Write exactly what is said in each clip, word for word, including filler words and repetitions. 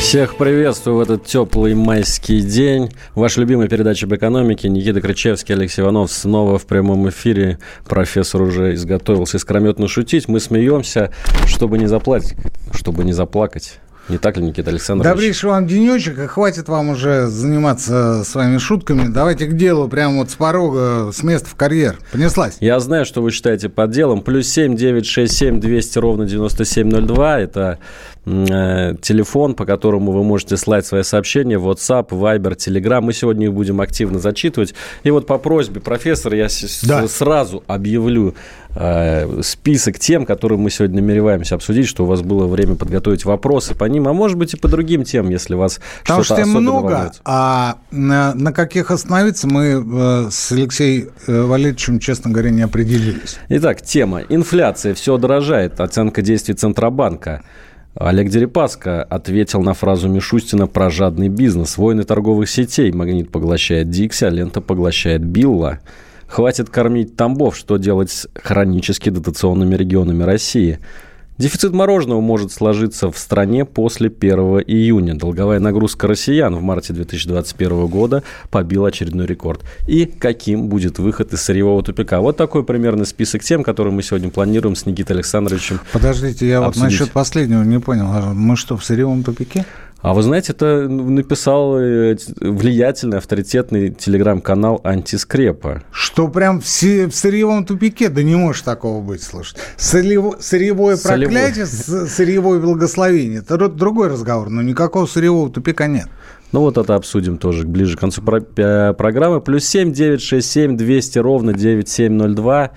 Всех приветствую в этот теплый майский день. Ваша любимая передача об экономике. Никита Кричевский, Алексей Иванов снова в прямом эфире. Профессор уже изготовился искрометно шутить. Мы смеемся, чтобы не заплакать. Чтобы не заплакать. Не так ли, Никита Александрович? Добрейшего вам денечек, и хватит вам уже заниматься своими шутками. Давайте к делу, прямо вот с порога, с места в карьер. Понеслась. Я знаю, что вы считаете под делом. Плюс семь девятьсот шестьдесят семь двести ровно девяносто семь ноль два. Это э, телефон, по которому вы можете слать свои сообщения. WhatsApp, Viber, Telegram. Мы сегодня их будем активно зачитывать. И вот по просьбе профессора я с- да. сразу объявлю э, список тем, которые мы сегодня намереваемся обсудить, что у вас было время подготовить вопросы по ним. А может быть и по другим темам, если вас потому что-то особенно много, волнуется. А на, на каких остановиться мы с Алексеем Валерьевичем, честно говоря, не определились. Итак, тема. Инфляция. Все дорожает. Оценка действий Центробанка. Олег Дерипаска ответил на фразу Мишустина про жадный бизнес. Войны торговых сетей. Магнит поглощает Дикси, а Лента поглощает Билла. Хватит кормить Тамбов. Что делать с хронически дотационными регионами России? Дефицит мороженого может сложиться в стране после первого июня. Долговая нагрузка россиян в марте две тысячи двадцать первого года побила очередной рекорд. И каким будет выход из сырьевого тупика? Вот такой примерный список тем, которые мы сегодня планируем с Никитой Александровичем Подождите, я обсудить. Вот насчет последнего не понял. Мы что, в сырьевом тупике? А вы знаете, это написал влиятельный, авторитетный телеграм-канал «Антискрепа». Что прям в сырьевом тупике? Да не может такого быть, слушай. Сырьевое проклятие, сырьевое благословение. Это другой разговор, но никакого сырьевого тупика нет. Ну, вот это обсудим тоже ближе к концу программы. Плюс семь девятьсот шестьдесят семь двести ровно девяносто семь ноль два.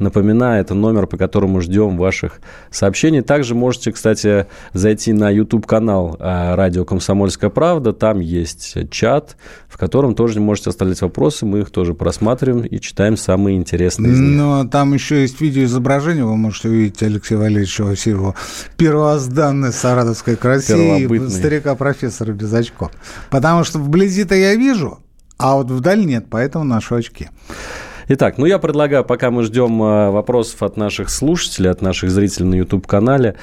Напоминаю, это номер, по которому ждем ваших сообщений. Также можете, кстати, зайти на YouTube-канал «Радио Комсомольская правда». Там есть чат, в котором тоже можете оставлять вопросы. Мы их тоже просматриваем и читаем самые интересные из них. Но там еще есть видеоизображение. Вы можете увидеть Алексея Валерьевича во всей его первозданной саратовской красе и старика-профессора без очков. Потому что вблизи-то я вижу, а вот вдаль нет, поэтому ношу очки. Итак, ну я предлагаю, пока мы ждем вопросов от наших слушателей, от наших зрителей на YouTube-канале,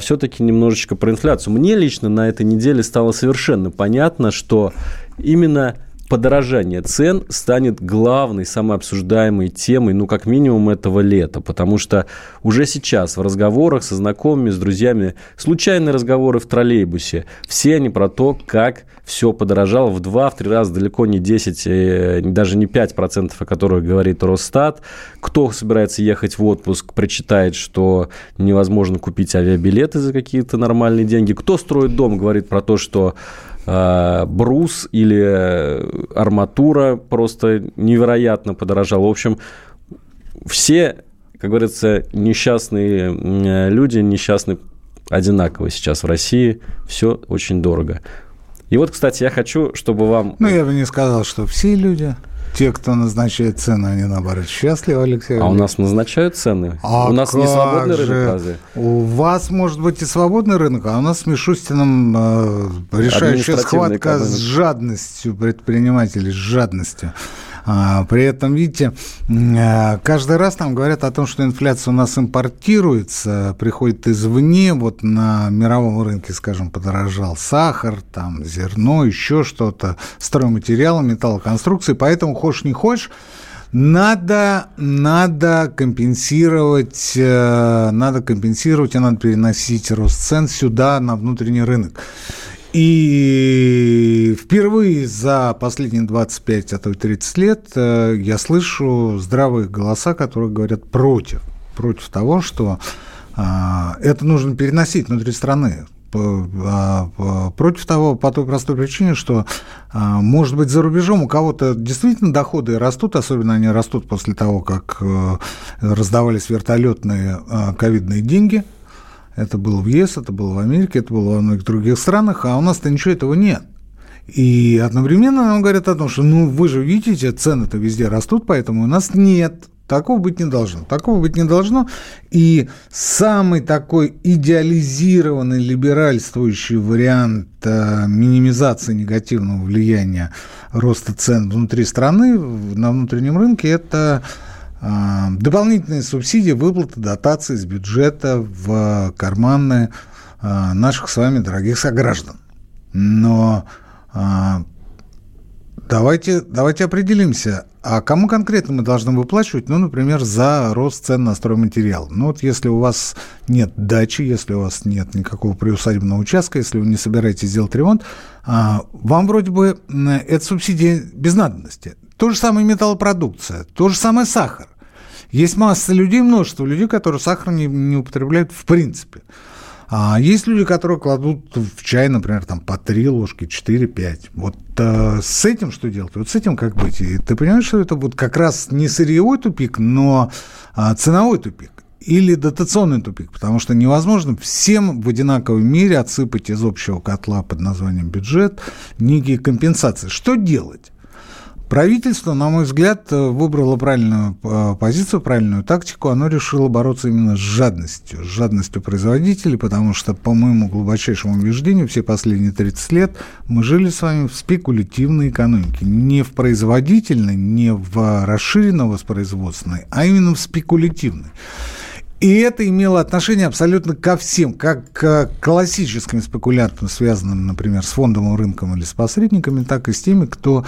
все-таки немножечко про инфляцию. Мне лично на этой неделе стало совершенно понятно, что именно подорожание цен станет главной, самой обсуждаемой темой, ну, как минимум, этого лета. Потому что уже сейчас в разговорах со знакомыми, с друзьями, случайные разговоры в троллейбусе, все они про то, как все подорожало в два-три раза, далеко не десять, даже не пять процентов, о которых говорит Росстат. Кто собирается ехать в отпуск, прочитает, что невозможно купить авиабилеты за какие-то нормальные деньги. Кто строит дом, говорит про то, что брус или арматура просто невероятно подорожала. В общем, все, как говорится, несчастные люди, несчастны одинаково сейчас в России. Все очень дорого. И вот, кстати, я хочу, чтобы вам... Ну, я бы не сказал, что все люди... Те, кто назначает цены, они, наоборот, счастливы, Алексей Иванович. А у нас назначают цены? А у нас не свободный же. рынок, разве? У вас, может быть, и свободный рынок, а у нас с Мишустиным э, решающая схватка экономика. С жадностью предпринимателей, с жадностью. При этом, видите, каждый раз нам говорят о том, что инфляция у нас импортируется, приходит извне, вот на мировом рынке, скажем, подорожал сахар, там, зерно, еще что-то, стройматериалы, металлоконструкции, поэтому хочешь не хочешь, надо, надо компенсировать, надо компенсировать и надо переносить рост цен сюда, на внутренний рынок. И впервые за последние двадцать пять, а то и тридцать лет я слышу здравые голоса, которые говорят против, против того, что это нужно переносить внутри страны. Против того, по той простой причине, что, может быть, за рубежом у кого-то действительно доходы растут, особенно они растут после того, как раздавались вертолетные ковидные деньги. Это было в ЕС, это было в Америке, это было во многих других странах, а у нас-то ничего этого нет. И одновременно нам говорят о том, что ну вы же видите, цены-то везде растут, поэтому у нас нет Такого быть не должно. Такого быть не должно. И самый такой идеализированный либеральствующий вариант минимизации негативного влияния роста цен внутри страны на внутреннем рынке – это дополнительные субсидии, выплаты, дотации из бюджета в карманы наших с вами дорогих сограждан. Но давайте, давайте определимся, а кому конкретно мы должны выплачивать, ну, например, за рост цен на стройматериал. Ну, вот если у вас нет дачи, если у вас нет никакого приусадебного участка, если вы не собираетесь делать ремонт, вам вроде бы это субсидия без надобности. То же самое металлопродукция, то же самое сахар. Есть масса людей, множество людей, которые сахар не, не употребляют в принципе. А есть люди, которые кладут в чай, например, там, по три ложки, четыре, пять. Вот э, с этим что делать? Вот с этим как быть? И ты понимаешь, что это вот как раз не сырьевой тупик, но э, ценовой тупик или дотационный тупик, потому что невозможно всем в одинаковой мере отсыпать из общего котла под названием бюджет некие компенсации. Что делать? Правительство, на мой взгляд, выбрало правильную позицию, правильную тактику. Оно решило бороться именно с жадностью, с жадностью производителей, потому что, по моему глубочайшему убеждению, все последние тридцать лет мы жили с вами в спекулятивной экономике. Не в производительной, не в расширенно воспроизводственной, а именно в спекулятивной. И это имело отношение абсолютно ко всем, как к классическим спекулянтам, связанным, например, с фондовым рынком или с посредниками, так и с теми, кто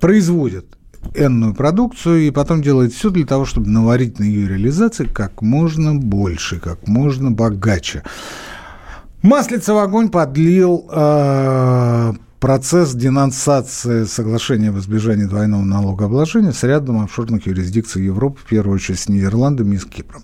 производят энную продукцию и потом делают все для того, чтобы наварить на ее реализации как можно больше, как можно богаче. Маслица в огонь подлил э, процесс денонсации соглашения об избежании двойного налогообложения с рядом офшорных юрисдикций Европы, в первую очередь с Нидерландами и с Кипром.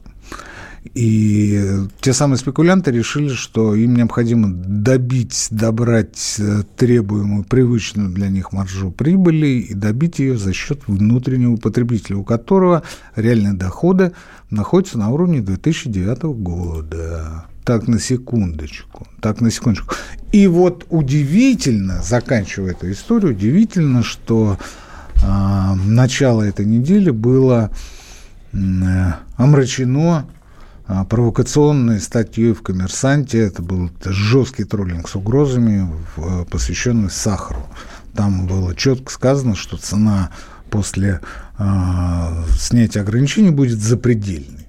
И те самые спекулянты решили, что им необходимо добить, добрать требуемую, привычную для них маржу прибыли и добить ее за счет внутреннего потребителя, у которого реальные доходы находятся на уровне две тысячи девятого года. Так, на секундочку, так, на секундочку. И вот удивительно, заканчивая эту историю, удивительно, что э, начало этой недели было э, омрачено провокационной статьей в «Коммерсанте». Это был жесткий троллинг с угрозами, посвященный сахару. Там было четко сказано, что цена после э, снятия ограничений будет запредельной.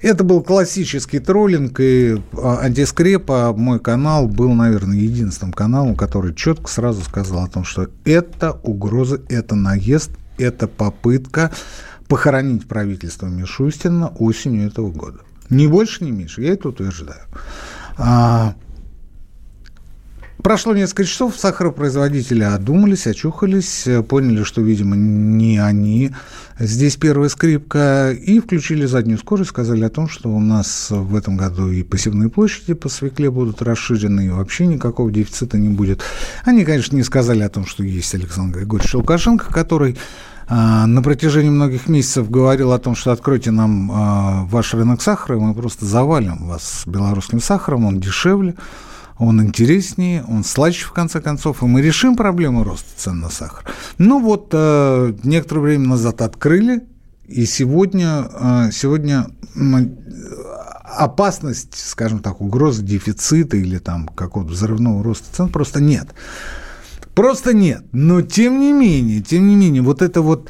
Это был классический троллинг, и «Антискрепа», мой канал, был, наверное, единственным каналом, который четко сразу сказал о том, что это угроза, это наезд, это попытка похоронить правительство Мишустина осенью этого года. Ни больше, ни меньше. Я это утверждаю. А, прошло несколько часов, сахаропроизводители одумались, очухались, поняли, что, видимо, не они здесь первая скрипка, и включили заднюю скорость, сказали о том, что у нас в этом году и посевные площади по свекле будут расширены, и вообще никакого дефицита не будет. Они, конечно, не сказали о том, что есть Александр Григорьевич Лукашенко, который на протяжении многих месяцев говорил о том, что откройте нам ваш рынок сахара, и мы просто завалим вас белорусским сахаром, он дешевле, он интереснее, он слаще, в конце концов, и мы решим проблему роста цен на сахар. Ну вот, некоторое время назад открыли, и сегодня, сегодня опасность, скажем так, угрозы дефицита или там какого-то взрывного роста цен просто нет. Просто нет. Но тем не менее, тем не менее, вот эта вот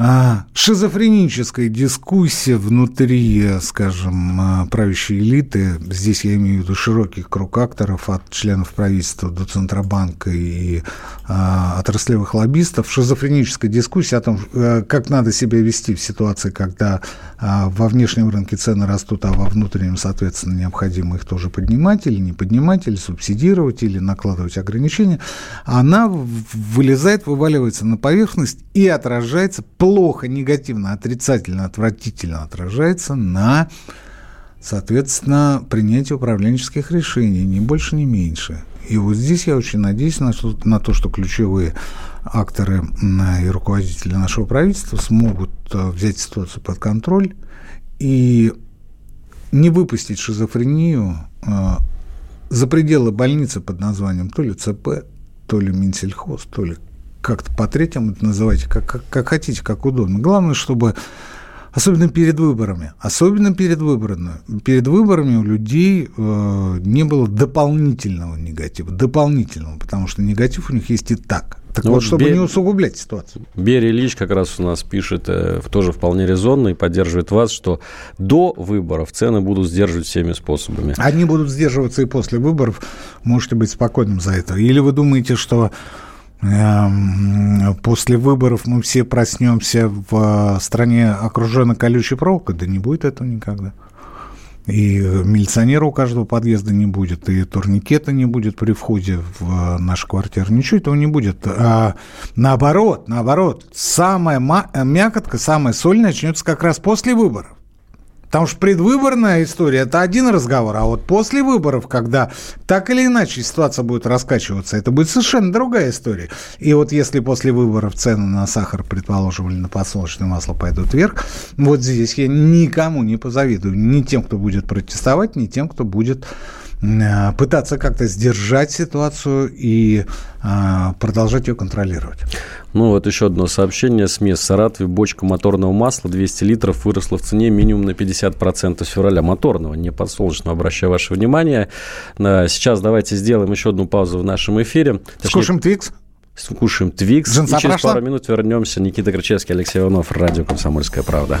а, шизофреническая дискуссия внутри, скажем, правящей элиты, здесь я имею в виду широкий круг акторов, от членов правительства до Центробанка и а, отраслевых лоббистов, шизофреническая дискуссия о том, как надо себя вести в ситуации, когда а, во внешнем рынке цены растут, а во внутреннем, соответственно, необходимо их тоже поднимать или не поднимать, или субсидировать, или накладывать ограничения, она вылезает, вываливается на поверхность и отражается плохо, негативно, отрицательно, отвратительно отражается на, соответственно, принятии управленческих решений, ни больше, ни меньше. И вот здесь я очень надеюсь на, что, на то, что ключевые акторы и руководители нашего правительства смогут взять ситуацию под контроль и не выпустить шизофрению за пределы больницы под названием то ли ЦП, то ли Минсельхоз, то ли как-то по-третьему это называйте, как, как, как хотите, как удобно. Главное, чтобы Особенно перед выборами. Особенно перед выборами. Перед выборами у людей э, не было дополнительного негатива. Дополнительного, потому что негатив у них есть и так. Так ну вот, вот, чтобы Бер... не усугублять ситуацию. Берий Ильич как раз у нас пишет, э, тоже вполне резонно и поддерживает вас, что до выборов цены будут сдерживать всеми способами. Они будут сдерживаться и после выборов. Можете быть спокойным за это. Или вы думаете, что после выборов мы все проснемся в стране, окруженной колючей проволокой? Да не будет этого никогда. И милиционера у каждого подъезда не будет, и турникета не будет при входе в нашу квартиру. Ничего этого не будет. А наоборот, наоборот, самая мякотка, самая соль начнется как раз после выборов. Потому что предвыборная история – это один разговор, а вот после выборов, когда так или иначе ситуация будет раскачиваться, это будет совершенно другая история. И вот если после выборов цены на сахар, предположим, или на подсолнечное масло пойдут вверх, вот здесь я никому не позавидую. Ни тем, кто будет протестовать, ни тем, кто будет пытаться как-то сдержать ситуацию и а, продолжать ее контролировать. Ну, вот еще одно сообщение. СМИ в Саратове. Бочка моторного масла двести литров выросла в цене минимум на пятьдесят процентов с февраля. Моторного, не подсолнечного, обращаю ваше внимание. Сейчас давайте сделаем еще одну паузу в нашем эфире. Скушаем Твикс. Скушаем Твикс. И через прошла? пару минут вернемся. Никита Кричевский, Алексей Иванов, радио «Комсомольская правда».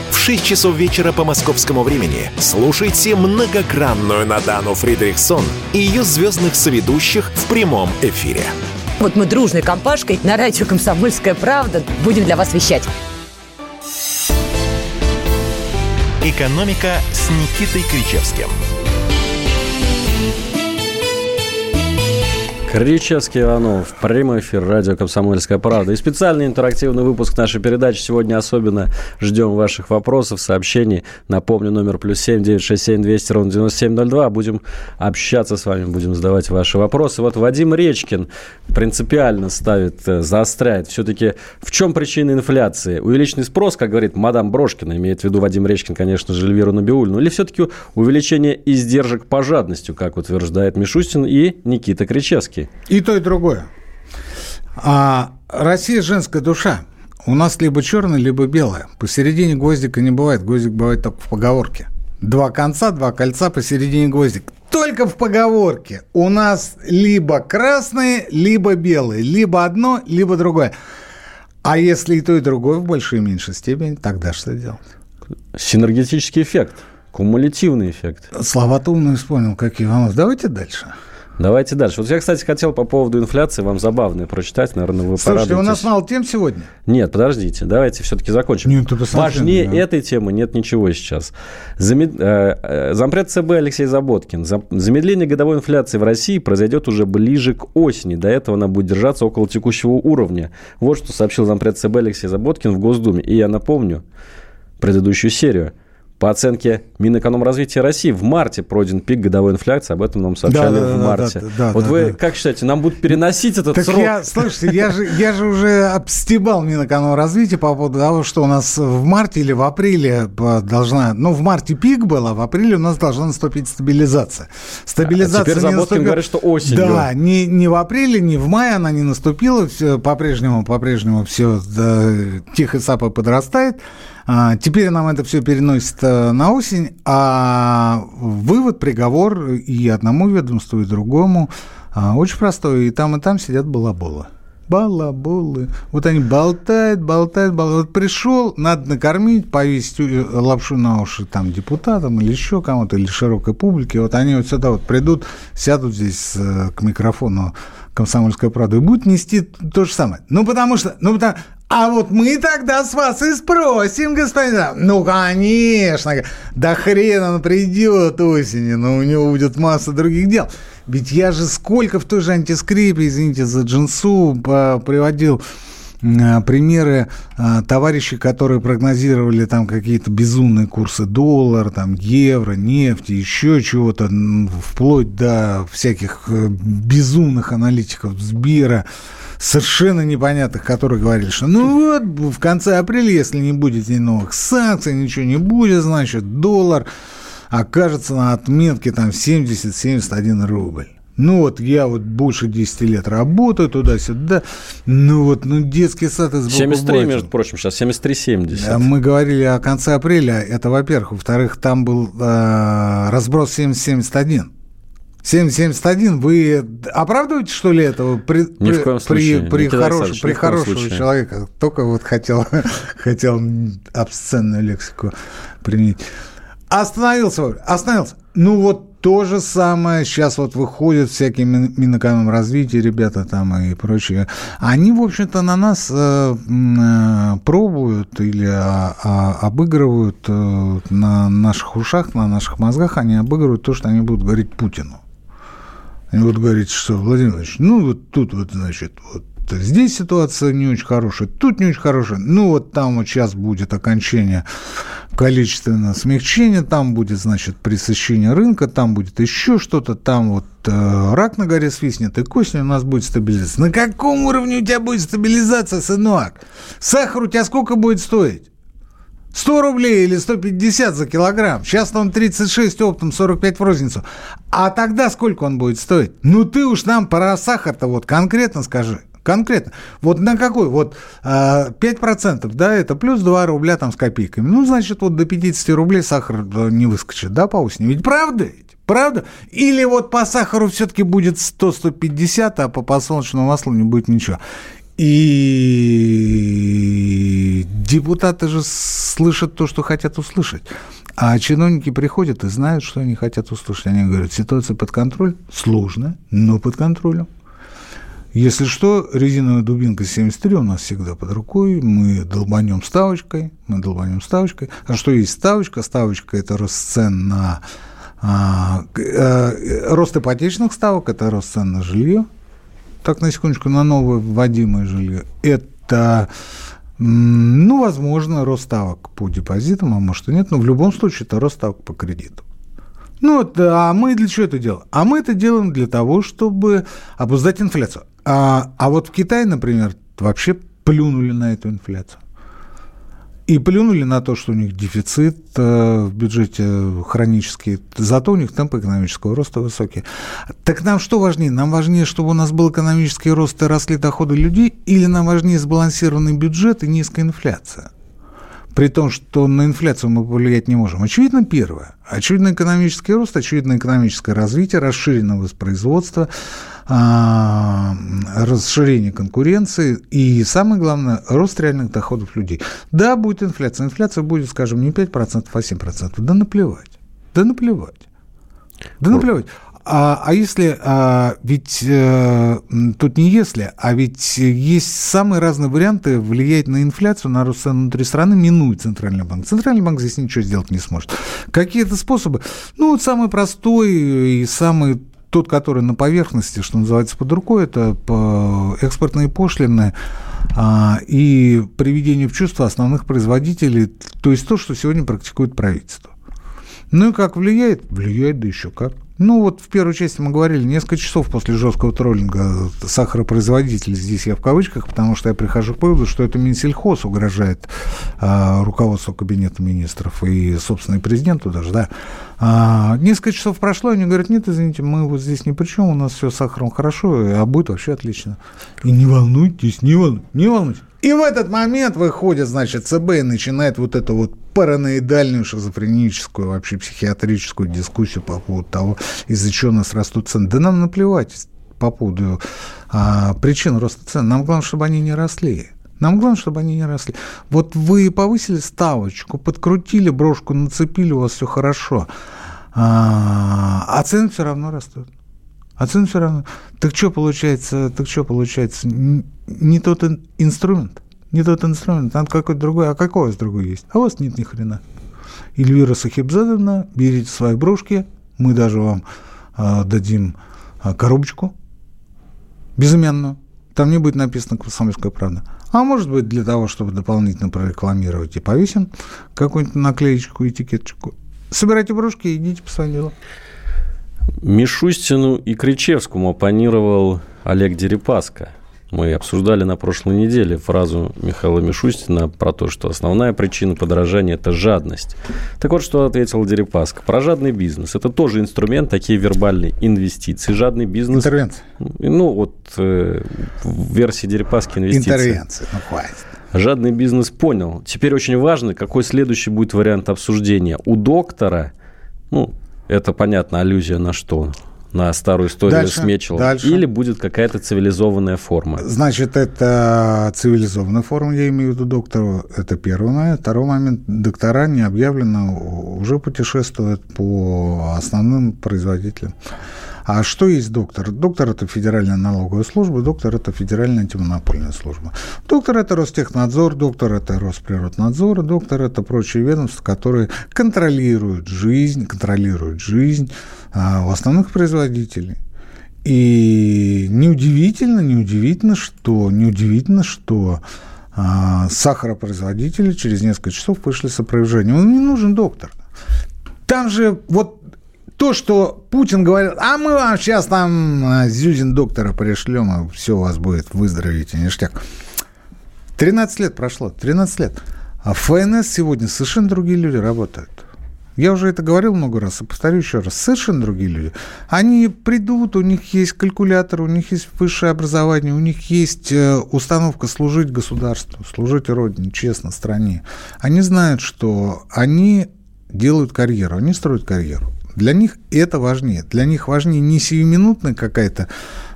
в шесть часов вечера по московскому времени слушайте многогранную Надану Фридрихсон и ее звездных соведущих в прямом эфире. Вот мы дружной компашкой на радио «Комсомольская правда» будем для вас вещать. «Экономика» с Никитой Кричевским. Кричевский, Иванов, прямой эфир, радио «Комсомольская правда». И специальный интерактивный выпуск нашей передачи. Сегодня особенно ждем ваших вопросов, сообщений. Напомню, номер плюс семь девятьсот шестьдесят семь двести ровно девяносто семь ноль два. Будем общаться с вами, будем задавать ваши вопросы. Вот Вадим Речкин принципиально ставит, заостряет. Все-таки в чем причина инфляции? Увеличенный спрос, как говорит мадам Брошкина, имеет в виду Вадим Речкин, конечно же, Эльвиру Набиуллину, или все-таки увеличение издержек по жадности, как утверждает Мишустин и Никита Кричевский? И то, и другое. А Россия – женская душа. У нас либо черная, либо белая. Посередине гвоздика не бывает. Гвоздик бывает только в поговорке. Два конца, два кольца, посередине гвоздик. Только в поговорке. У нас либо красные, либо белые. Либо одно, либо другое. А если и то, и другое в большей и меньшей степени, тогда что делать? Синергетический эффект. Кумулятивный эффект. Слова-то умные вспомнил, какие. Иванов, давайте дальше. Давайте дальше. Вот я, кстати, хотел по поводу инфляции вам забавное прочитать. Наверное, вы Слушайте, порадуетесь. Слушайте, у нас мало тем сегодня. Нет, подождите. Давайте все-таки закончим. Нет, важнее да. этой темы нет ничего сейчас. Замед... Зампред ЦБ Алексей Заботкин. Замедление годовой инфляции в России произойдет уже ближе к осени. До этого она будет держаться около текущего уровня. Вот что сообщил зампред ЦБ Алексей Заботкин в Госдуме. И я напомню предыдущую серию. По оценке Минэкономразвития России, в марте пройден пик годовой инфляции. Об этом нам сообщали да, да, в марте. Да, да, да, вот да, вы да. как считаете, нам будут переносить этот так срок? Я, слушайте, я же, я же уже обстебал Минэкономразвитие по поводу того, что у нас в марте или в апреле должна... Ну, в марте пик был, а в апреле у нас должна наступить стабилизация. Стабилизация а теперь Заботкин наступила... говорит, что осенью. Да, не, не в апреле, не в мае она не наступила. Все, по-прежнему, по-прежнему все да, тихо сапой подрастает. Теперь нам это все переносит на осень, а вывод, приговор и одному ведомству, и другому очень простой. И там, и там сидят балаболы. Балаболы. Вот они болтают, болтают, болтают. Вот пришел, надо накормить, повесить лапшу на уши там депутатам или еще кому-то, или широкой публике. Вот они вот сюда вот придут, сядут здесь к микрофону «Комсомольская правда» и будут нести то же самое. Ну, потому что... Ну, потому... А вот мы тогда с вас и спросим, господин... Ну, конечно, да хрен он придет осенью, но у него будет масса других дел. Ведь я же сколько в той же «Антискрепе», извините за джинсу, приводил примеры товарищей, которые прогнозировали там какие-то безумные курсы доллара, там евро, нефти, еще чего-то, вплоть до всяких безумных аналитиков Сбера, совершенно непонятных, которые говорили, что ну вот в конце апреля, если не будет ни новых санкций, ничего не будет, значит, доллар окажется на отметке там семьдесят - семьдесят один рубль. Ну вот я вот больше десять лет работаю туда-сюда, ну вот, ну детский сад из Букубатина. семьдесят три, между прочим, сейчас семьдесят три семьдесят. Мы говорили о конце апреля, это во-первых. Во-вторых, там был э, разброс семьдесят - семьдесят один. семь семьдесят один, вы оправдываете, что ли, этого при, ни в коем случае, при, при, хорош, при хорошего случае. Человека? Только вот хотел, хотел обсценную лексику применить. Остановился, остановился. Ну вот то же самое сейчас вот выходят всякие Минэкономразвития, ребята там и прочие. Они, в общем-то, на нас пробуют или обыгрывают на наших ушах, на наших мозгах, они обыгрывают то, что они будут говорить Путину. Они будут говорить, что, Владимир Владимирович, ну вот тут вот, значит, вот здесь ситуация не очень хорошая, тут не очень хорошая, ну вот там вот сейчас будет окончание количественного смягчения, там будет, значит, пресыщение рынка, там будет еще что-то, там вот э, рак на горе свистнет, и к осени у нас будет стабилизация. На каком уровне у тебя будет стабилизация, сынок? Сахар у тебя сколько будет стоить? сто рублей или сто пятьдесят за килограмм. Сейчас там тридцать шесть оптом, сорок пять в розницу. А тогда сколько он будет стоить? Ну ты уж нам про сахар-то вот конкретно скажи. Конкретно. Вот на какой? Вот пять процентов, да, это плюс два рубля там с копейками. Ну, значит, вот до пятьдесят рублей сахар не выскочит, да, по осени? Ведь правда ведь? Правда? Или вот по сахару все-таки будет сто - сто пятьдесят, а по подсолнечному маслу не будет ничего. И депутаты же слышат то, что хотят услышать. А чиновники приходят и знают, что они хотят услышать. Они говорят, ситуация под контроль, сложная, но под контролем. Если что, резиновая дубинка семьдесят три у нас всегда под рукой, мы долбанем ставочкой, мы долбанем ставочкой. А что есть ставочка? Ставочка – это рост цен на а, э, рост ипотечных ставок, это рост цен на жилье, так, на секундочку, на нововводимое жилье. Это, ну, возможно, рост ставок по депозитам, а может и нет, но в любом случае это рост ставок по кредиту. Ну, вот, а мы для чего это делаем? А мы это делаем для того, чтобы обуздать инфляцию. А, а вот в Китае, например, вообще плюнули на эту инфляцию. И плюнули на то, что у них дефицит в бюджете хронический, зато у них темпы экономического роста высокие. Так нам что важнее? Нам важнее, чтобы у нас был экономический рост и росли доходы людей, или нам важнее сбалансированный бюджет и низкая инфляция? При том, что на инфляцию мы повлиять не можем. Очевидно, первое. Очевидно, экономический рост, очевидно, экономическое развитие, расширенное воспроизводство, расширение конкуренции и, самое главное, рост реальных доходов людей. Да, будет инфляция. Инфляция будет, скажем, не пять процентов, а семь процентов. Да наплевать. Да наплевать. Да наплевать. А, а если, а, ведь э, тут не если, а ведь есть самые разные варианты влиять на инфляцию, на рост цен внутри страны, минуя Центральный банк. Центральный банк здесь ничего сделать не сможет. Какие-то способы? Ну, вот самый простой и самый тот, который на поверхности, что называется, под рукой, это экспортные пошлины а, и приведение в чувство основных производителей, то есть то, что сегодня практикует правительство. Ну и как влияет? Влияет, да еще как. Ну, вот в первой части мы говорили, несколько часов после жесткого троллинга сахаропроизводителей, здесь я в кавычках, потому что я прихожу к выводу, что это Минсельхоз угрожает а, руководству Кабинета министров и, собственно, и президенту даже, да. А, несколько часов прошло, и они говорят, нет, извините, мы вот здесь ни при чем, у нас все с сахаром хорошо, а будет вообще отлично. И не волнуйтесь, не волнуйтесь, не волнуйтесь. И в этот момент выходит, значит, ЦБ и начинает вот эту вот параноидальную, шизофреническую, вообще психиатрическую дискуссию по поводу того, из-за чего у нас растут цены. Да нам наплевать по поводу а, причин роста цен. Нам главное, чтобы они не росли. Нам главное, чтобы они не росли. Вот вы повысили ставочку, подкрутили брошку, нацепили, у вас все хорошо. А, а цены все равно растут. А цены все равно. Так что получается, так что получается, не тот инструмент, не тот инструмент, надо какой-то другой, а какой у вас другой есть? А у вас нет ни хрена. Эльвира Сахибзадовна, берите свои брошки, мы даже вам э, дадим э, коробочку безымянную, Там не будет написано «Комсомольская правда». А может быть, для того, чтобы дополнительно прорекламировать, и повесим какую-нибудь наклеечку, этикеточку. Собирайте брушки и идите по своим делам. Мишустину и Кричевскому оппонировал Олег Дерипаска. Мы обсуждали на прошлой неделе фразу Михаила Мишустина про то, что основная причина подорожания – это жадность. Так вот, что ответил Дерипаска. Про жадный бизнес. Это тоже инструмент, такие вербальные инвестиции. Жадный бизнес. Интервенция. Ну, вот э, в версии Дерипаски инвестиции. Интервенция, ну хватит. Жадный бизнес понял. Теперь очень важно, какой следующий будет вариант обсуждения. У доктора, ну, это, понятно, аллюзия на что? На старую историю дальше, с Мечелом. Дальше. Или будет какая-то цивилизованная форма? Значит, это цивилизованная форма, я имею в виду доктору, это первый момент. Второй момент, доктора не объявлено, уже путешествуют по основным производителям. А что есть доктор? Доктор – это Федеральная налоговая служба, доктор – это Федеральная антимонопольная служба. Доктор – это Ростехнадзор, доктор – это Росприроднадзор, доктор – это прочие ведомства, которые контролируют жизнь, контролируют жизнь а, у основных производителей. И неудивительно, неудивительно, что, неудивительно, что а, сахаропроизводители через несколько часов вышли с опровержением. Им не нужен доктор. Там же вот... То, что Путин говорил, а мы вам сейчас там Зюзин доктора пришлем, и все у вас будет, выздороветь и ништяк. тринадцать лет прошло, тринадцать лет. А в ФНС сегодня совершенно другие люди работают. Я уже это говорил много раз, и повторю еще раз. Совершенно другие люди. Они придут, у них есть калькулятор, у них есть высшее образование, у них есть установка служить государству, служить родине, честно, стране. Они знают, что они делают карьеру, они строят карьеру. Для них это важнее. Для них важнее не сиюминутная какая-то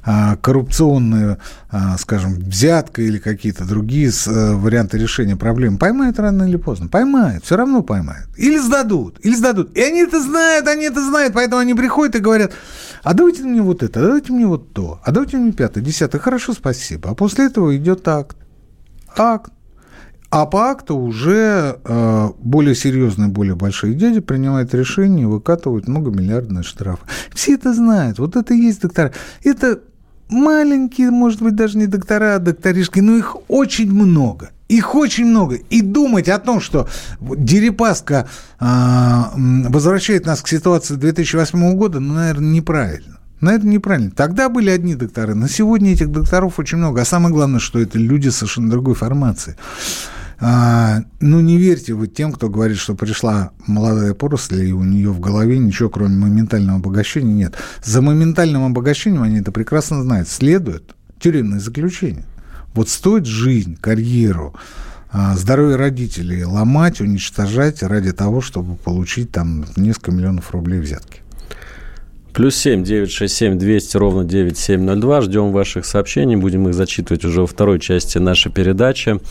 а, коррупционная, а, скажем, взятка или какие-то другие с, а, варианты решения проблем. Поймают рано или поздно. Поймают. Все равно поймают. Или сдадут. Или сдадут. И они это знают. Они это знают. Поэтому они приходят и говорят, а давайте мне вот это, а давайте мне вот то, а давайте мне пятое, десятое. Хорошо, спасибо. А после этого идет акт. Акт. А по акту уже э, более серьезные, более большие дяди принимают решение, выкатывают многомиллиардные штрафы. Все это знают. Вот это и есть доктора. Это маленькие, может быть, даже не доктора, а докторишки, но их очень много. Их очень много. И думать о том, что Дерипаска э, возвращает нас к ситуации две тысячи восьмого года, ну, наверное, неправильно. Наверное, неправильно. Тогда были одни доктора, но сегодня этих докторов очень много. А самое главное, что это люди совершенно другой формации. А, ну, не верьте вы тем, кто говорит, что пришла молодая поросль, и у нее в голове ничего, кроме моментального обогащения, нет. За моментальным обогащением, они это прекрасно знают, следует тюремное заключение. Вот стоит жизнь, карьеру, здоровье родителей ломать, уничтожать ради того, чтобы получить там несколько миллионов рублей взятки. Плюс семь, девять, шесть, семь, двести, ровно девять, семь, ноль, два. Ждем ваших сообщений. Будем их зачитывать уже во второй части нашей передачи.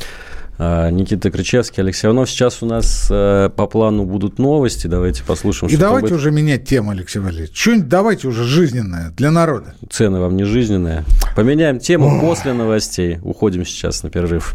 Никита Кричевский, Алексей Иванов. Сейчас у нас по плану будут новости. Давайте послушаем. И что давайте будет. Уже менять тему, Алексей Валерьевич. Что-нибудь давайте уже жизненное для народа. Цены вам не жизненные. Поменяем тему О. после новостей. Уходим сейчас на перерыв.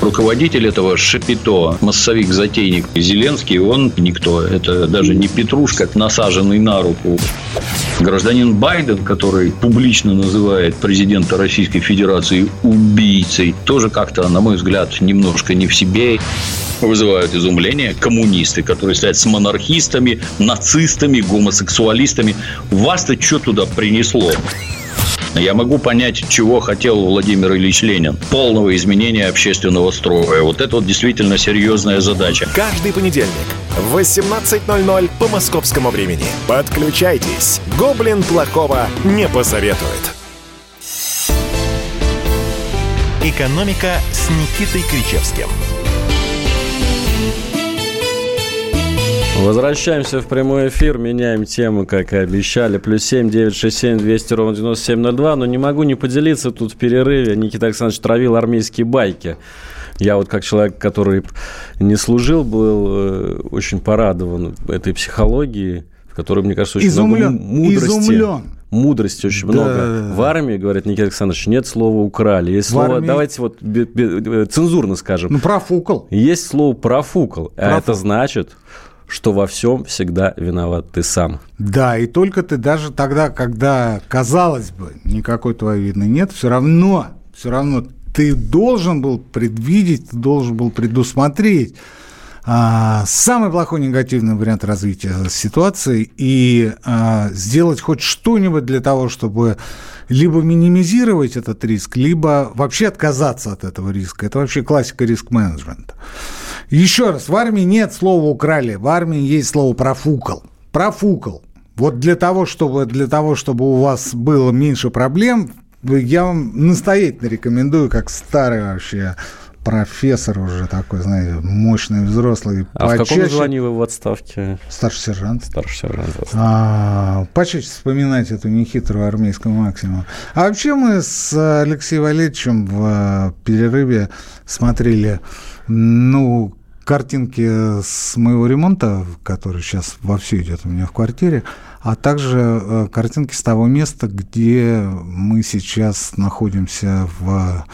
Руководитель этого шапито, массовик-затейник Зеленский, он никто. Это даже не петрушка, насаженный на руку. Гражданин Байден, который публично называет президента Российской Федерации убийцей, тоже как-то, на мой взгляд, немножко не в себе. Вызывают изумление коммунисты, которые стоят с монархистами, нацистами, гомосексуалистами. Вас-то что туда принесло? Я могу понять, чего хотел Владимир Ильич Ленин. Полного изменения общественного строя. Вот это вот действительно серьезная задача. Каждый понедельник в восемнадцать ноль ноль по московскому времени. Подключайтесь. Гоблин плохого не посоветует. «Экономика» с Никитой Кричевским. Возвращаемся в прямой эфир, меняем тему, как и обещали. Плюс семь, девять, шесть, семь, двести, ровно девяносто семь, ноль два. Но не могу не поделиться тут в перерыве. Никита Александрович травил армейские байки. Я вот как человек, который не служил, был очень порадован этой психологии, в которой, мне кажется, очень изумлен, много мудрости. Изумлен. Мудрости очень да. много. В армии, говорят, Никита Александрович, нет слова «украли». Есть в слово, армии... давайте вот б- б- цензурно скажем. Ну, профукал. Есть слово «профукал». Проф... А это значит... что во всем всегда виноват ты сам. Да, и только ты даже тогда, когда, казалось бы, никакой твоей вины нет, все равно, все равно ты должен был предвидеть, ты должен был предусмотреть а, самый плохой негативный вариант развития ситуации и а, сделать хоть что-нибудь для того, чтобы либо минимизировать этот риск, либо вообще отказаться от этого риска. Это вообще классика риск-менеджмента. Еще раз, в армии нет слова «украли», в армии есть слово «профукал». Профукал. Вот для того, чтобы, для того, чтобы у вас было меньше проблем, я вам настоятельно рекомендую, как старый вообще профессор уже такой, знаете, мощный, взрослый. А почаще... в каком звании вы в отставке? Старший сержант. Старший сержант. А, почаще вспоминать эту нехитрую армейскую максимум. А вообще мы с Алексеем Валерьевичем в перерыве смотрели, ну, картинки с моего ремонта, который сейчас вовсю идет у меня в квартире, а также картинки с того места, где мы сейчас находимся в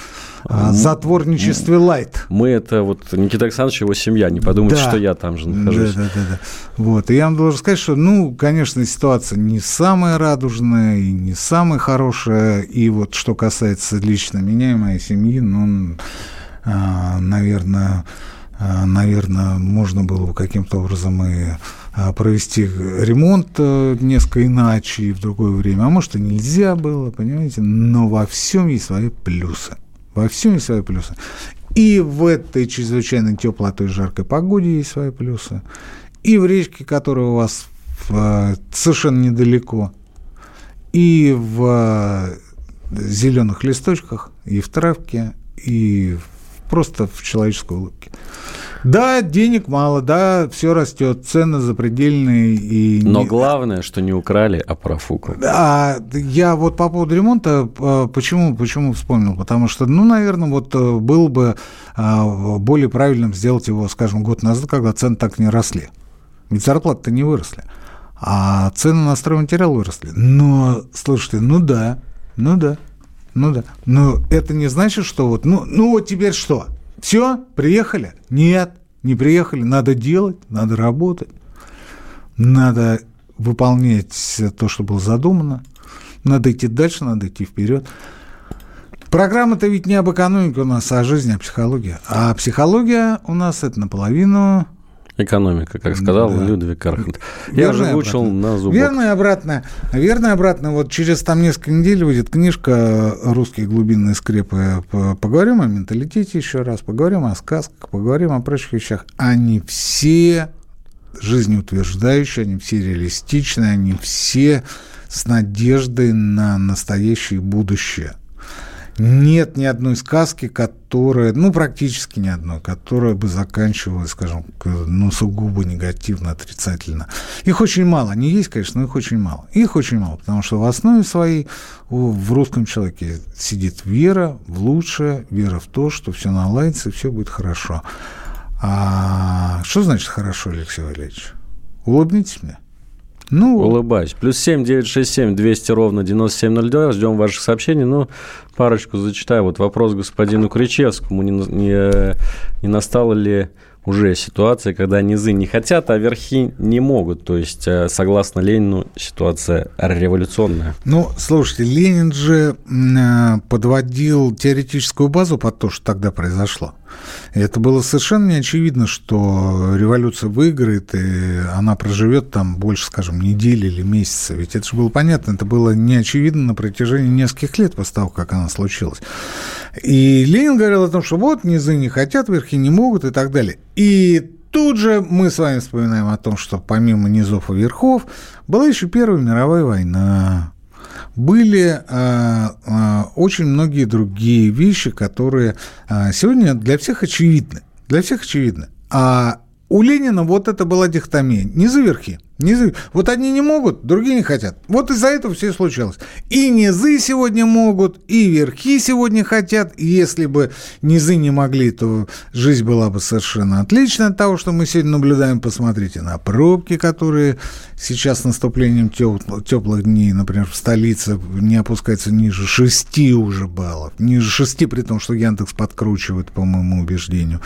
затворничестве лайт. Мы это вот Никита Александрович, его семья, не подумайте, да. что я там же нахожусь. Да, да, да, да. Вот. И я вам должен сказать, что, ну, конечно, ситуация не самая радужная и не самая хорошая. И вот что касается лично меня и моей семьи, ну, наверное... Наверное, можно было бы каким-то образом и провести ремонт несколько иначе и в другое время. А может, и нельзя было, понимаете? Но во всем есть свои плюсы. Во всем есть свои плюсы. И в этой чрезвычайно теплой, а то и жаркой погоде есть свои плюсы. И в речке, которая у вас совершенно недалеко. И в зеленых листочках, и в травке, и в просто в человеческой улыбке. Да, денег мало, да, все растет, цены запредельные. И но не... главное, что не украли, а профукали. А я вот по поводу ремонта почему, почему вспомнил? Потому что, ну, наверное, вот было бы более правильным сделать его, скажем, год назад, когда цены так не росли. Ведь зарплаты-то не выросли, а цены на стройматериал выросли. Но, слушайте, ну да, ну да. Ну да. Но это не значит, что вот... Ну, ну вот теперь что? Все? Приехали? Нет, не приехали. Надо делать, надо работать. Надо выполнять то, что было задумано. Надо идти дальше, надо идти вперед. Программа-то ведь не об экономике у нас, а о жизни, о психологии. А психология у нас – это наполовину... Экономика, как сказал да. Людвиг Кархант. Я уже выучил на зубок. Верно и обратно. Верно и обратно. Вот через там несколько недель выйдет книжка «Русские глубинные скрепы». Поговорим о менталитете еще раз, поговорим о сказках, поговорим о прочих вещах. Они все жизнеутверждающие, они все реалистичные, они все с надеждой на настоящее будущее. Нет ни одной сказки, которая, ну, практически ни одной, которая бы заканчивалась, скажем, ну, сугубо негативно, отрицательно. Их очень мало. Они есть, конечно, но их очень мало. Их очень мало, потому что в основе своей в русском человеке сидит вера в лучшее, вера в то, что все наладится и все будет хорошо. А что значит хорошо, Алексей Валерьевич? Улыбнитесь мне. Ну, улыбаюсь. Плюс семь девятьсот шестьдесят семь двести ровно девяносто семь ноль два. Ждем ваших сообщений. Ну, парочку зачитаю. Вот вопрос господину Кричевскому. Не, не, не настала ли уже ситуация, когда низы не хотят, а верхи не могут? То есть, согласно Ленину, ситуация революционная. Ну, слушайте, Ленин же подводил теоретическую базу под то, что тогда произошло. И это было совершенно неочевидно, что революция выиграет, и она проживет там больше, скажем, недели или месяца. Ведь это же было понятно, это было неочевидно на протяжении нескольких лет после того, как она случилась. И Ленин говорил о том, что вот низы не хотят, верхи не могут и так далее. И тут же мы с вами вспоминаем о том, что помимо низов и верхов была еще Первая мировая война. Были э, э, очень многие другие вещи, которые э, сегодня для всех очевидны. Для всех очевидны. А у Ленина вот это была дихотомия. Низы-верхи. Низы. Вот одни не могут, другие не хотят. Вот из-за этого все и случилось. И низы сегодня могут, и верхи сегодня хотят. И если бы низы не могли, то жизнь была бы совершенно отлична от того, что мы сегодня наблюдаем. Посмотрите на пробки, которые сейчас с наступлением теп- теплых дней, например, в столице не опускаются ниже шести уже баллов. Ниже шести, при том, что Яндекс подкручивает, по моему убеждению.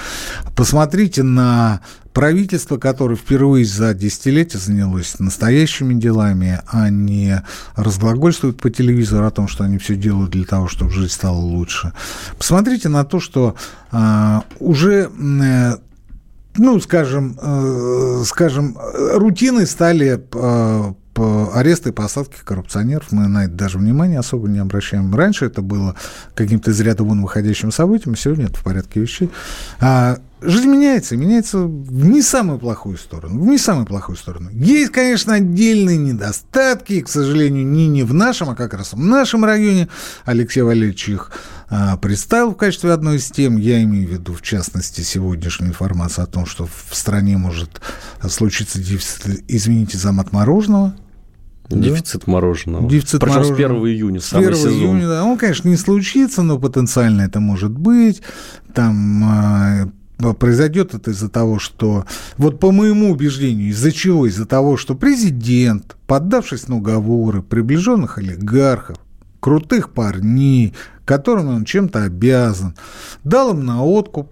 Посмотрите на... правительство, которое впервые за десятилетие занялось настоящими делами, а не разглагольствует по телевизору о том, что они все делают для того, чтобы жизнь стала лучше. Посмотрите на то, что э, уже, э, ну, скажем, э, скажем, рутиной стали э, аресты и посадки коррупционеров. Мы на это даже внимания особо не обращаем. Раньше это было каким-то из ряда вон выходящим событием, сегодня это в порядке вещей. Жизнь меняется, меняется в не самую плохую сторону, в не самую плохую сторону. Есть, конечно, отдельные недостатки, к сожалению, не, не в нашем, а как раз в нашем районе. Алексей Валерьевич их а, представил в качестве одной из тем. Я имею в виду, в частности, сегодняшнюю информацию о том, что в стране может случиться дефицит, извините, за мат мороженого. Дефицит да. мороженого. Дефицит Причем мороженого. с первого июня, самый первого сезон. Июня, да. Он, конечно, не случится, но потенциально это может быть. Там... Произойдет это из-за того, что... Вот по моему убеждению, из-за чего? Из-за того, что президент, поддавшись на уговоры приближенных олигархов, крутых парней, которым он чем-то обязан, дал им на откуп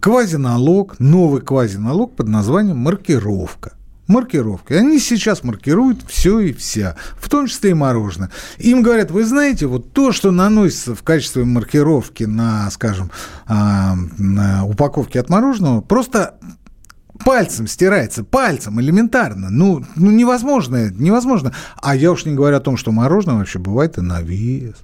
квазиналог, новый квазиналог под названием «маркировка». Маркировки. Они сейчас маркируют все и вся, в том числе и мороженое. Им говорят, вы знаете, вот то, что наносится в качестве маркировки на, скажем, на упаковке от мороженого, просто пальцем стирается, пальцем, элементарно. Ну, ну невозможно, невозможно. А я уж не говорю о том, что мороженое вообще бывает и на вес.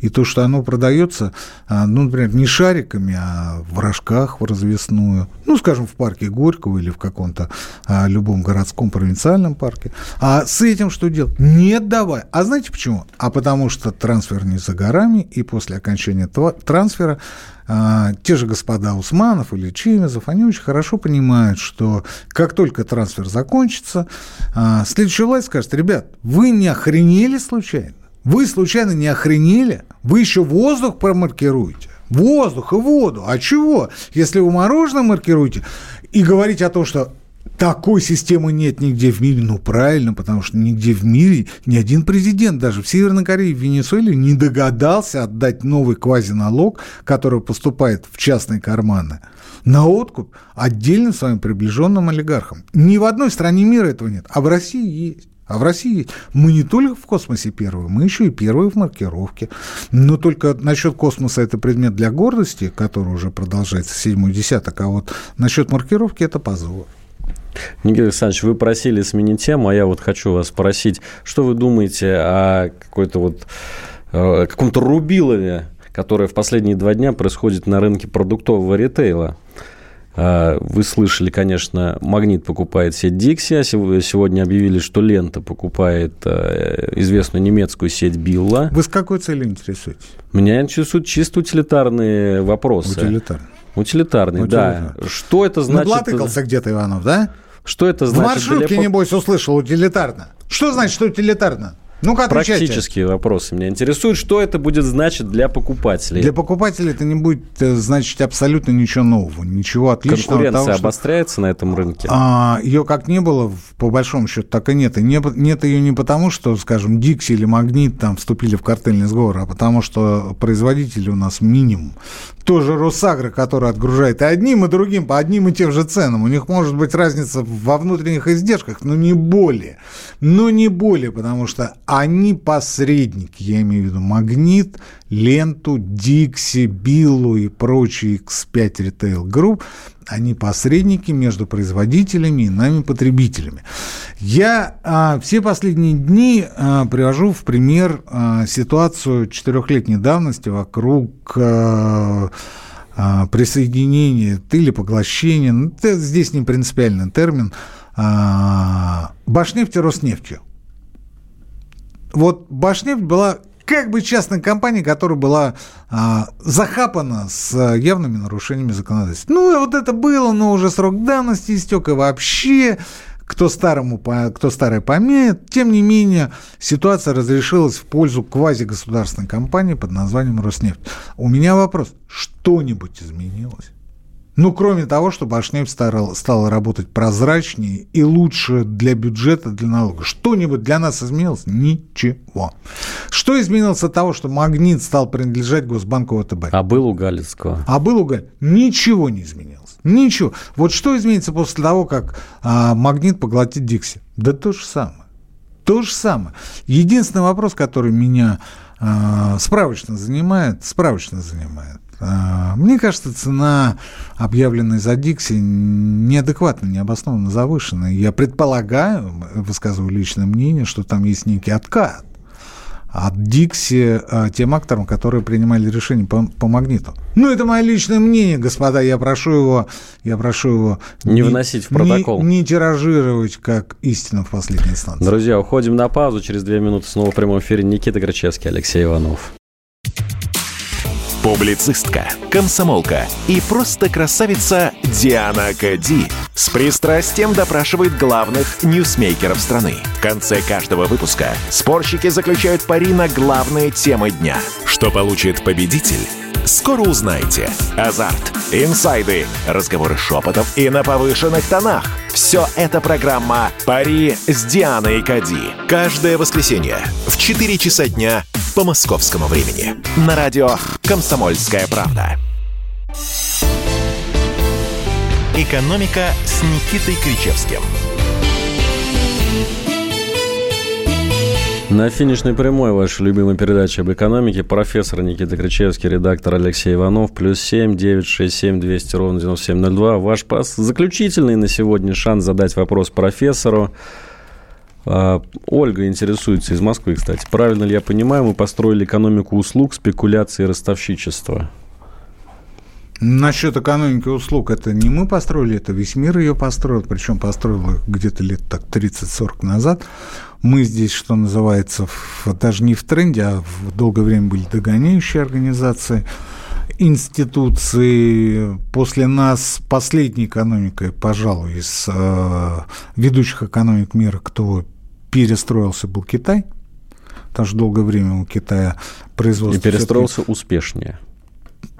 И то, что оно продается, ну, например, не шариками, а в рожках в развесную, ну, скажем, в парке Горького или в каком-то а, любом городском провинциальном парке. А с этим что делать? Нет, давай. А знаете почему? А потому что трансфер не за горами, и после окончания трансфера а, те же господа Усманов или Чемезов, они очень хорошо понимают, что как только трансфер закончится, а, следующая власть скажет, ребят, вы не охренели случайно? Вы случайно не охренели? Вы еще воздух промаркируете? Воздух и воду. А чего? Если вы мороженое маркируете и говорите о том, что такой системы нет нигде в мире, ну правильно, потому что нигде в мире ни один президент, даже в Северной Корее, в Венесуэле, не догадался отдать новый квазиналог, который поступает в частные карманы, на откуп отдельным своим приближенным олигархам. Ни в одной стране мира этого нет, а в России есть. А в России мы не только в космосе первые, мы еще и первые в маркировке. Но только насчет космоса это предмет для гордости, который уже продолжается седьмой десяток, а вот насчет маркировки это позор. Никита Александрович, вы просили сменить тему, а я вот хочу вас спросить, что вы думаете о какой-то вот о каком-то рубилове, которое в последние два дня происходит на рынке продуктового ритейла? Вы слышали, конечно, Магнит покупает сеть Дикси, а сегодня объявили, что Лента покупает известную немецкую сеть Билла. Вы с какой целью интересуетесь? Меня интересуют чисто утилитарные вопросы. Утилитарные. Утилитарные, утилитарные. Да. Что это значит? Ну, платыкался где-то Иванов, да? Что это значит? В маршрутке, для... небось, услышал утилитарно. Что значит, что утилитарно? Ну-ка, отвечайте. Практические вопросы меня интересуют. Что это будет значить для покупателей? Для покупателей это не будет значить абсолютно ничего нового, ничего отличного. Конкуренция от того, что... обостряется на этом рынке? А, ее как не было, по большому счету, так и нет. И не, нет ее не потому, что, скажем, Дикси или Магнит там вступили в картельный сговор, а потому что производители у нас минимум. Тоже Росагро, который отгружает и одним, и другим, по одним и тем же ценам. У них может быть разница во внутренних издержках, но не более. Но не более, потому что они посредники, я имею в виду Магнит, Ленту, Дикси, Биллу и прочие икс пять ритейл групп. Они посредники между производителями и нами, потребителями. Я а, все последние дни а, привожу в пример а, ситуацию четырехлетней давности вокруг... А, присоединение или поглощение, ну, это здесь не принципиальный термин, а, Башнефти Роснефтью. Вот Башнефть была как бы частной компанией, которая была а, захапана с явными нарушениями законодательства. Ну, вот это было, но уже срок давности истек, и вообще... кто, старому, кто старое помянет. Тем не менее, ситуация разрешилась в пользу квазигосударственной компании под названием «Роснефть». У меня вопрос. Что-нибудь изменилось? Ну, кроме того, что Башнефть стала работать прозрачнее и лучше для бюджета, для налога. Что-нибудь для нас изменилось? Ничего. Что изменилось от того, что Магнит стал принадлежать Госбанку вэ тэ бэ? А был у Галицкого. А был у Галицкого. Ничего не изменилось. Ничего. Вот что изменится после того, как а, Магнит поглотит Дикси? Да то же самое. То же самое. Единственный вопрос, который меня а, справочно занимает, справочно занимает, мне кажется, цена, объявленная за Дикси, неадекватно, необоснованно завышена. Я предполагаю, высказываю личное мнение, что там есть некий откат от Дикси тем акторам, которые принимали решение по, по Магниту. Ну, это мое личное мнение, господа. Я прошу его, я прошу его не, не вносить в протокол, не, не тиражировать как истину в последней инстанции. Друзья, уходим на паузу. Через две минуты снова в прямом эфире Никита Кричевский, Алексей Иванов. Публицистка, комсомолка и просто красавица Диана Кади с пристрастием допрашивает главных ньюсмейкеров страны. В конце каждого выпуска спорщики заключают пари на главные темы дня. Что получит победитель? Скоро узнаете. Азарт, инсайды, разговоры шепотов и на повышенных тонах. Все это программа «Пари с Дианой Кади». Каждое воскресенье в четыре часа дня по московскому времени. На радио «Комсомольская правда». «Экономика» с Никитой Кричевским. На финишной прямой вашей любимой передачи об экономике профессор Никита Кричевский, редактор Алексей Иванов, плюс семь девятьсот шестьдесят семь двести ровно девяносто семь ноль два. Ваш пас. Заключительный на сегодня шанс задать вопрос профессору. А, Ольга интересуется из Москвы, кстати. Правильно ли я понимаю, мы построили экономику услуг, спекуляции и ростовщичества? Насчет экономики услуг, это не мы построили, это весь мир ее построил, причем построил где-то лет так тридцать-сорок назад. Мы здесь, что называется, в, даже не в тренде, а в долгое время были догоняющие организации, институции. После нас последней экономикой, пожалуй, из э, ведущих экономик мира, кто перестроился, был Китай, потому что долгое время у Китая производство... И перестроился все-таки... успешнее.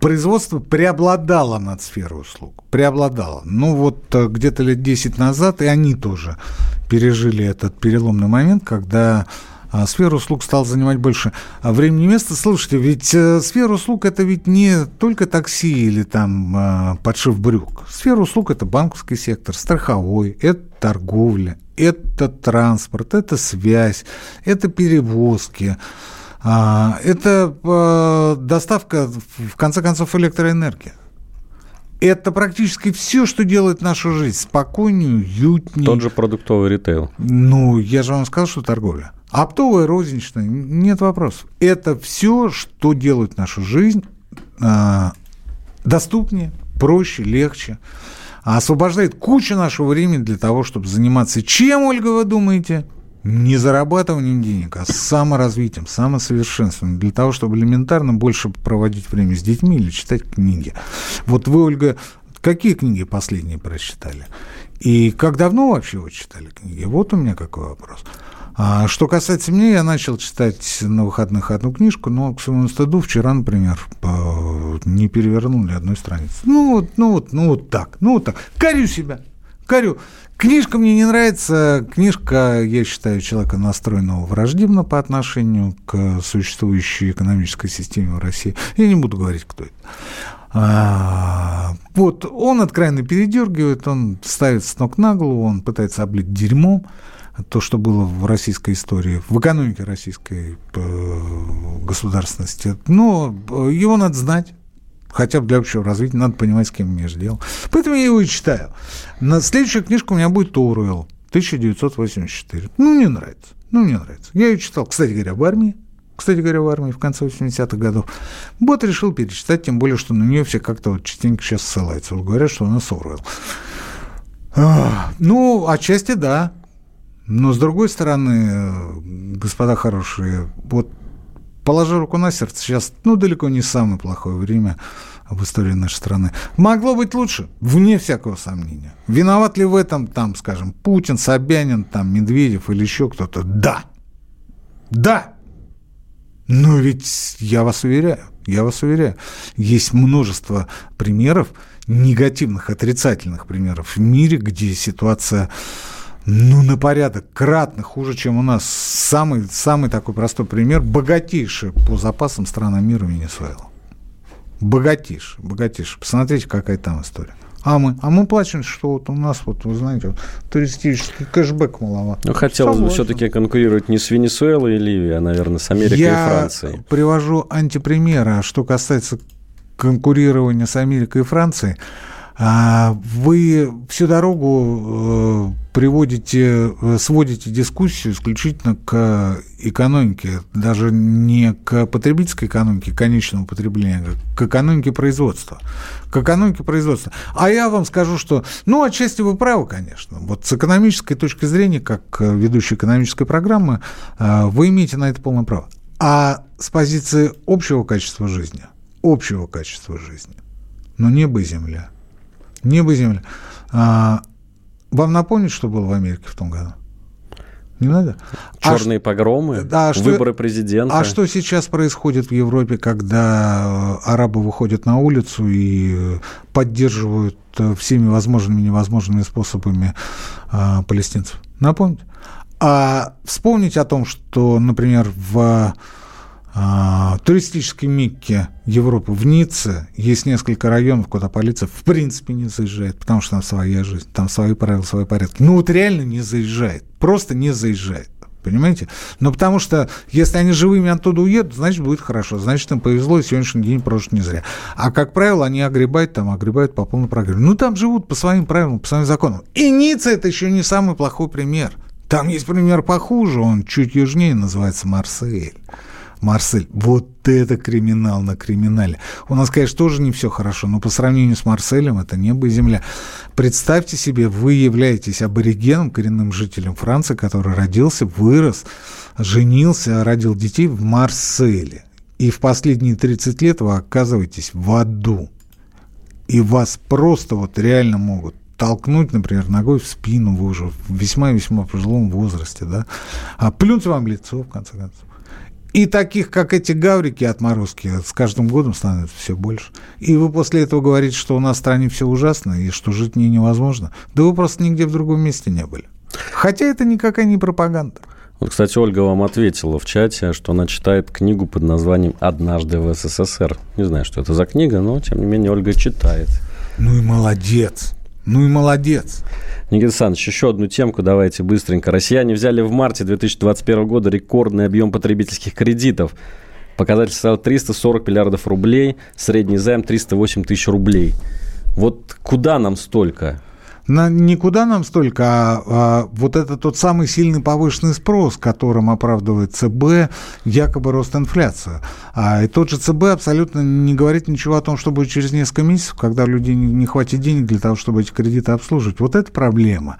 Производство преобладало над сферой услуг, преобладало. Ну, вот где-то лет десять назад и они тоже пережили этот переломный момент, когда сфера услуг стала занимать больше времени и места. Слушайте, ведь сфера услуг – это ведь не только такси или там подшив брюк. Сфера услуг – это банковский сектор, страховой, это торговля, это транспорт, это связь, это перевозки. Это доставка, в конце концов, электроэнергии. Это практически все, что делает нашу жизнь спокойнее, уютнее. Тот же продуктовый ритейл. Ну, я же вам сказал, что торговля. Оптовая, розничная, нет вопросов. Это все, что делает нашу жизнь доступнее, проще, легче. Освобождает кучу нашего времени для того, чтобы заниматься чем, Ольга, вы думаете? Не зарабатыванием денег, а саморазвитием, самосовершенствованием, для того, чтобы элементарно больше проводить время с детьми или читать книги. Вот вы, Ольга, какие книги последние прочитали? И как давно вообще вы читали книги? Вот у меня какой вопрос. А что касается меня, я начал читать на выходных одну книжку, но, к своему стыду, вчера, например, не перевернули одной страницы. Ну вот, ну вот, ну вот так, ну вот так. Корю себя. Корю. Книжка мне не нравится. Книжка, я считаю, человека настроенного враждебно по отношению к существующей экономической системе в России. Я не буду говорить, кто это. А, вот он откровенно передергивает, он ставит с ног на голову, он пытается облить дерьмом то, что было в российской истории, в экономике российской государственности. Но его надо знать. Хотя бы для общего развития надо понимать, с кем имеешь дело. Поэтому я его и читаю. На следующая книжка у меня будет Оруэлл, тысяча девятьсот восемьдесят четыре. Ну, не нравится. Ну, не нравится. Я ее читал, кстати говоря, в армии. Кстати говоря, в армии в конце восьмидесятых годов. Вот решил перечитать, тем более, что на нее все как-то вот частенько сейчас ссылаются. Вот говорят, что у нас Оруэлл. А, ну, отчасти да. Но, с другой стороны, господа хорошие, вот положа руку на сердце, сейчас, ну, далеко не самое плохое время об истории нашей страны. Могло быть лучше, вне всякого сомнения. Виноват ли в этом, там, скажем, Путин, Собянин, там, Медведев или еще кто-то? Да. Да. Но ведь я вас уверяю, я вас уверяю, есть множество примеров, негативных, отрицательных примеров в мире, где ситуация, ну, на порядок кратно хуже, чем у нас. Самый, самый такой простой пример – богатейшая по запасам страна мира Венесуэла. Богатейшая, богатейшая. Посмотрите, какая там история. А мы, а мы плачем, что вот у нас, вот, вы знаете, вот, туристический кэшбэк маловато. Ну, хотелось бы все-таки конкурировать не с Венесуэлой и Ливией, а, наверное, с Америкой Я и Францией. Я привожу антипримеры. А что касается конкурирования с Америкой и Францией, вы всю дорогу приводите, сводите дискуссию исключительно к экономике, даже не к потребительской экономике, к конечному потреблению, к экономике производства. К экономике производства. А я вам скажу, что, ну, отчасти вы правы, конечно. Вот с экономической точки зрения, как ведущий экономической программы, вы имеете на это полное право. А с позиции общего качества жизни, общего качества жизни, ну, небо и земля. Небо и земля. А, вам напомнить, что было в Америке в том году? Не надо? Черные а погромы, да, выборы что, президента. А что сейчас происходит в Европе, когда арабы выходят на улицу и поддерживают всеми возможными и невозможными способами а, палестинцев? Напомнить. А вспомнить о том, что, например, в... В туристической Мекке Европы, в Ницце, есть несколько районов, куда полиция в принципе не заезжает, потому что там своя жизнь, там свои правила, свои порядки. Ну вот реально не заезжает, просто не заезжает, понимаете? Но потому что если они живыми оттуда уедут, значит, будет хорошо, значит, им повезло, и сегодняшний день прожит не зря. А, как правило, они огребают там, огребают по полной программе. Ну там живут по своим правилам, по своим законам. И Ницца – это еще не самый плохой пример. Там есть пример похуже, он чуть южнее, называется Марсель. Марсель. Вот это криминал на криминале. У нас, конечно, тоже не все хорошо, но по сравнению с Марселем это небо и земля. Представьте себе, вы являетесь аборигеном, коренным жителем Франции, который родился, вырос, женился, родил детей в Марселе. И в последние тридцать лет вы оказываетесь в аду. И вас просто вот реально могут толкнуть, например, ногой в спину, вы уже в весьма-весьма пожилом возрасте, да, а плюнуть вам в лицо, в конце концов. И таких, как эти гаврики отморозки, с каждым годом становится все больше. И вы после этого говорите, что у нас в стране все ужасно и что жить в ней невозможно. Да вы просто нигде в другом месте не были. Хотя это никакая не пропаганда. Вот, кстати, Ольга вам ответила в чате, что она читает книгу под названием «Однажды в СССР». Не знаю, что это за книга, но, тем не менее, Ольга читает. Ну и молодец. Ну и молодец. Никита Александрович, еще одну темку давайте быстренько. Россияне взяли в марте две тысячи двадцать первого года рекордный объем потребительских кредитов. Показатель стал триста сорок миллиардов рублей, средний займ триста восемь тысяч рублей. Вот куда нам столько? На, не куда нам столько, а, а вот это тот самый сильный повышенный спрос, которым оправдывает ЦБ якобы рост инфляции. А, и тот же ЦБ абсолютно не говорит ничего о том, что будет через несколько месяцев, когда у людей не, не хватит денег для того, чтобы эти кредиты обслуживать. Вот это проблема.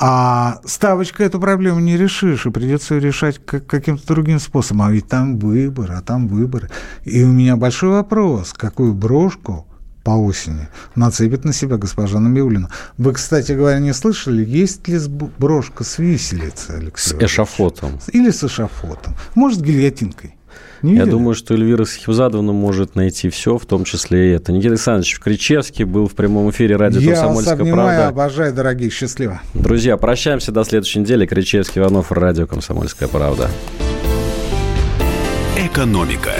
А ставочкой эту проблему не решишь, и придется ее решать каким-то другим способом. А ведь там выборы, а там выборы. И у меня большой вопрос, какую брошку по осени нацепит на себя госпожа Набиуллина. Вы, кстати говоря, не слышали, есть ли брошка с виселицей, Алексей? С Иванович? Эшафотом. Или с эшафотом. Может, с гильотинкой. Не Я видели? думаю, что Эльвира Схивзадовна может найти все, в том числе и это. Никита Александрович Кричевский был в прямом эфире радио «Комсомольская правда». Я вас обнимаю, обожаю, дорогие, счастливо. Друзья, прощаемся до следующей недели. Кричевский, Иванов, радио «Комсомольская правда». Экономика.